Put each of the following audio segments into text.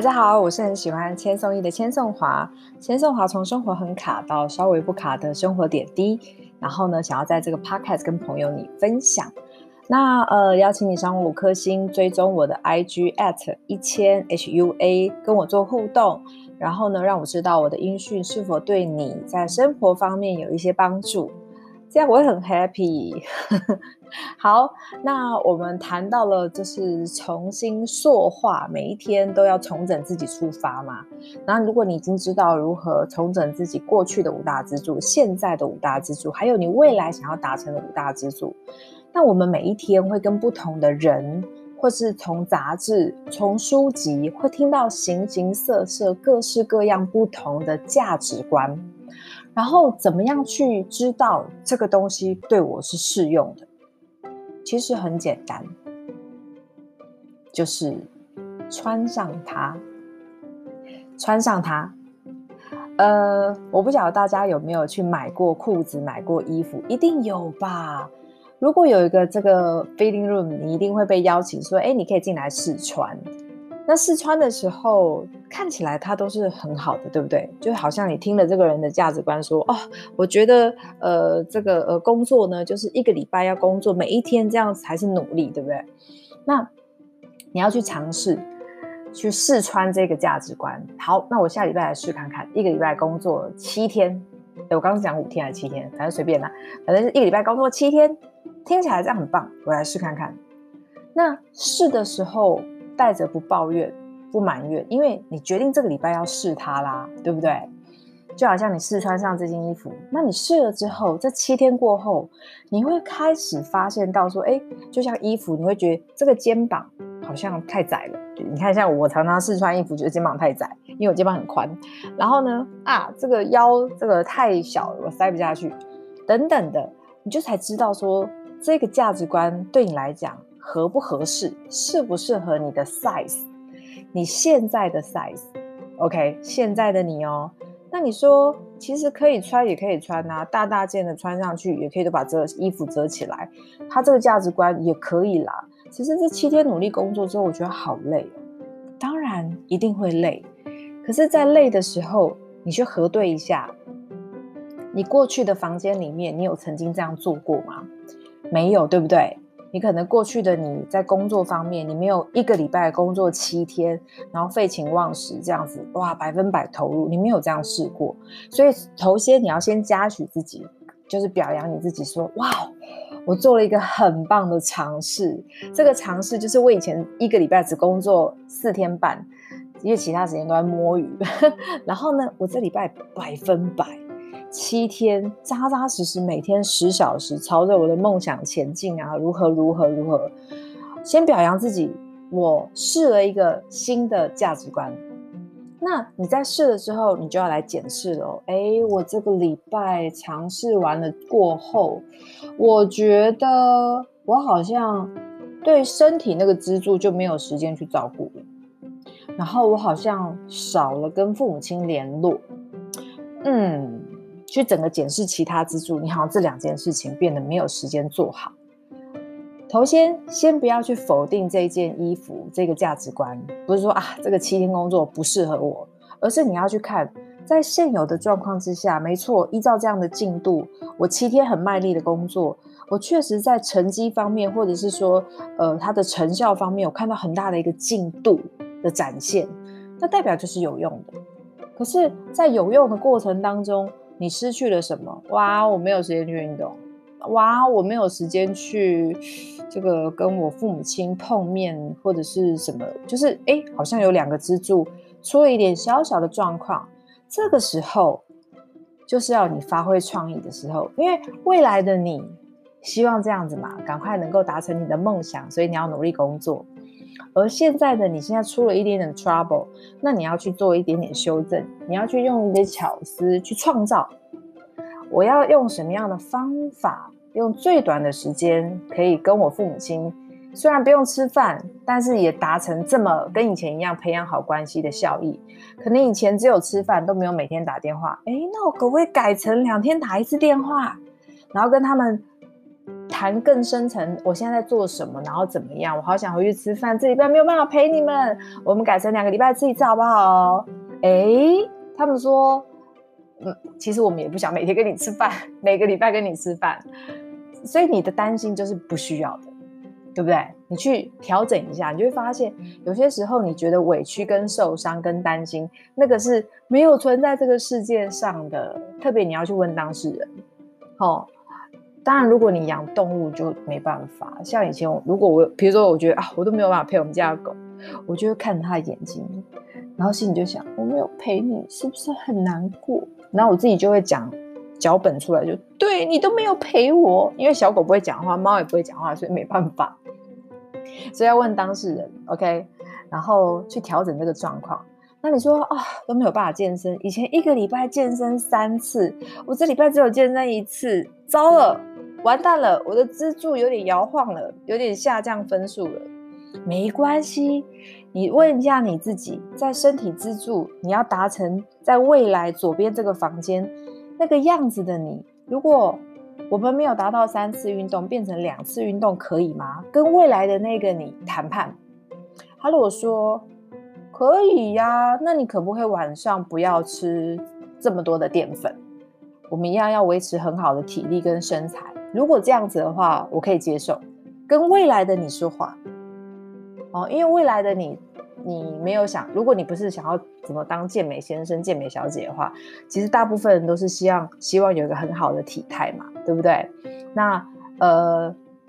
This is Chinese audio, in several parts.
大家好，我是很喜欢千颂伊的千颂华。千颂华从生活很卡到稍微不卡的生活点滴，然后呢，想要在这个 podcast 跟朋友你分享。那邀请你赏我5颗星，追踪我的 IG @1000hua， 跟我做互动，然后呢，让我知道我的音讯是否对你在生活方面有一些帮助，这样我会很 happy。好，那我们谈到了就是重新塑化，每一天都要重整自己出发嘛。然后如果你已经知道如何重整自己过去的5大支柱，现在的5大支柱，还有你未来想要达成的5大支柱，那我们每一天会跟不同的人，或是从杂志、从书籍，会听到形形色色、各式各样不同的价值观。然后怎么样去知道这个东西对我是适用的？其实很简单，就是穿上它，穿上它。我不晓得大家有没有去买过裤子、买过衣服，一定有吧？如果有一个这个 fitting room， 你一定会被邀请说，哎，你可以进来试穿。那试穿的时候看起来它都是很好的，对不对？就好像你听了这个人的价值观说，哦，我觉得这个工作呢，就是1个礼拜要工作，每一天这样才是努力，对不对？那你要去尝试去试穿这个价值观。好，那我下礼拜来试看看，1个礼拜工作7天，我刚刚讲5天还是7天，反正随便啦，反正是1个礼拜工作7天，听起来这样很棒，我来试看看。那试的时候带着不抱怨、不埋怨，因为你决定这个礼拜要试它啦，对不对？就好像你试穿上这件衣服，那你试了之后，这7天过后，你会开始发现到说，哎，就像衣服，你会觉得这个肩膀好像太窄了。你看，像我常常试穿衣服，觉得肩膀太窄，因为我肩膀很宽。然后呢，这个腰这个太小了，我塞不下去，等等的，你就才知道说，这个价值观对你来讲合不合适，适不适合你的 size， 你现在的 size。 OK， 现在的你哦，那你说其实可以穿也可以穿啊，大件的穿上去也可以，都把这衣服折起来，它这个价值观也可以啦。其实这7天努力工作之后，我觉得好累哦。当然一定会累，可是在累的时候，你去核对一下，你过去的房间里面，你有曾经这样做过吗？没有，对不对？你可能过去的你在工作方面，你没有1个礼拜工作7天，然后废寝忘食这样子，哇，100%投入，你没有这样试过。所以头先你要先嘉许自己，就是表扬你自己说，哇，我做了一个很棒的尝试。这个尝试就是我以前1个礼拜只工作4天半，因为其他时间都在摸鱼然后呢，我这礼拜100%，7天扎扎实实，每天10小时，朝着我的梦想前进啊！如何？先表扬自己，我试了一个新的价值观。那你在试了之后，你就要来检视了哦。哎，我这个礼拜尝试完了过后，我觉得我好像对身体那个支柱就没有时间去照顾了，然后我好像少了跟父母亲联络，去整个检视其他支柱，你好像这2件事情变得没有时间做好。头先不要去否定这件衣服这个价值观，不是说这个7天工作不适合我，而是你要去看，在现有的状况之下，没错，依照这样的进度，我7天很卖力的工作，我确实在成绩方面，或者是说它的成效方面，我看到很大的一个进度的展现，那代表就是有用的。可是在有用的过程当中，你失去了什么？哇，我没有时间去运动，哇，我没有时间去这个跟我父母亲碰面，或者是什么，就是好像有2个支柱出了一点小小的状况。这个时候就是要你发挥创意的时候，因为未来的你希望这样子嘛，赶快能够达成你的梦想，所以你要努力工作。而现在的你现在出了一点点 trouble， 那你要去做一点点修正，你要去用你的巧思去创造，我要用什么样的方法，用最短的时间可以跟我父母亲虽然不用吃饭，但是也达成这么跟以前一样培养好关系的效益。可能以前只有吃饭，都没有每天打电话，那我可不可以改成2天打1次电话，然后跟他们谈更深层，我现在在做什么，然后怎么样，我好想回去吃饭，这礼拜没有办法陪你们，我们改成2个礼拜吃一次好不好？他们说其实我们也不想每天跟你吃饭，每个礼拜跟你吃饭。所以你的担心就是不需要的，对不对？你去调整一下，你就会发现有些时候你觉得委屈跟受伤跟担心，那个是没有存在这个世界上的，特别你要去问当事人。当然如果你养动物就没办法，像以前如果我比如说我觉得我都没有办法陪我们家的狗，我就会看他的眼睛，然后心里就想我没有陪你是不是很难过，然后我自己就会讲脚本出来，就对你都没有陪我，因为小狗不会讲话，猫也不会讲话，所以没办法，所以要问当事人 OK， 然后去调整这个状况。那你说都没有办法健身，以前1个礼拜健身3次，我这礼拜只有健身1次，糟了，完蛋了，我的支柱有点摇晃了，有点下降分数了。没关系，你问一下你自己，在身体支柱你要达成，在未来左边这个房间那个样子的你，如果我们没有达到3次运动，变成2次运动可以吗？跟未来的那个你谈判。他如果说可以呀，那你可不可以晚上不要吃这么多的淀粉？我们一样要维持很好的体力跟身材。如果这样子的话，我可以接受。跟未来的你说话，因为未来的你。你没有想，如果你不是想要怎么当健美先生健美小姐的话，其实大部分人都是希望有一个很好的体态嘛，对不对？那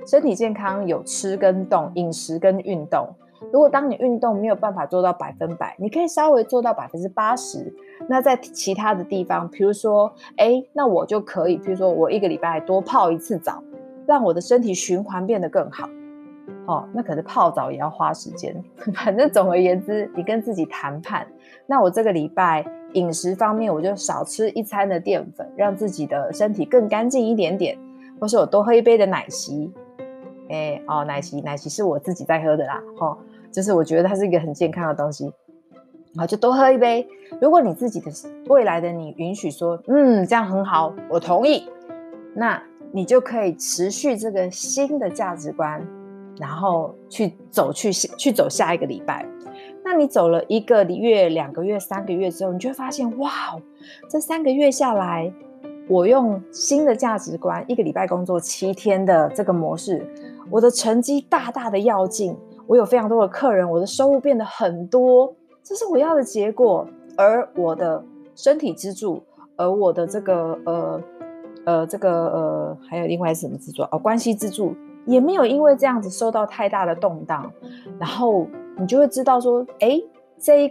身体健康有吃跟动，饮食跟运动，如果当你运动没有办法做到100%，你可以稍微做到80%，那在其他的地方，比如说那我就可以，比如说我1个礼拜多泡1次澡，让我的身体循环变得更好。那可能泡澡也要花时间。反正总而言之，你跟自己谈判，那我这个礼拜饮食方面我就少吃1餐的淀粉，让自己的身体更干净一点点，或是我多喝1杯的奶昔。奶昔是我自己在喝的啦，就是我觉得它是一个很健康的东西，就多喝1杯。如果你自己的未来的你允许说这样很好，我同意，那你就可以持续这个新的价值观，然后去走下一个礼拜。那你走了1个月、2个月、3个月之后，你就会发现，哇，这3个月下来，我用新的价值观，1个礼拜工作7天的这个模式，我的成绩大大的跃进，我有非常多的客人，我的收入变得很多，这是我要的结果。而我的身体支柱，而我的还有另外是什么支柱？关系支柱。也没有因为这样子受到太大的动荡，然后你就会知道说，这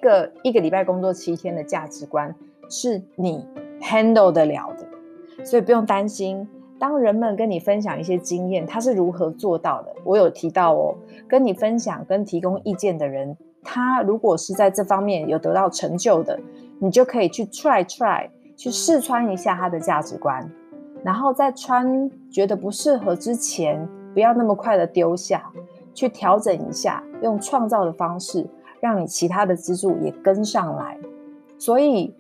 一个礼拜工作7天的价值观是你 handle 得了的，所以不用担心。当人们跟你分享一些经验，他是如何做到的，我有提到跟你分享跟提供意见的人，他如果是在这方面有得到成就的，你就可以去 try 去试穿一下他的价值观，然后在穿觉得不适合之前，不要那么快的丢下，去调整一下，用创造的方式让你其他的支柱也跟上来。所以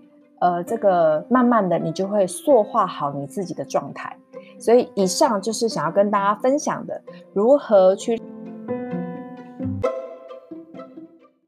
这个慢慢的你就会塑化好你自己的状态。所以以上就是想要跟大家分享的，如何去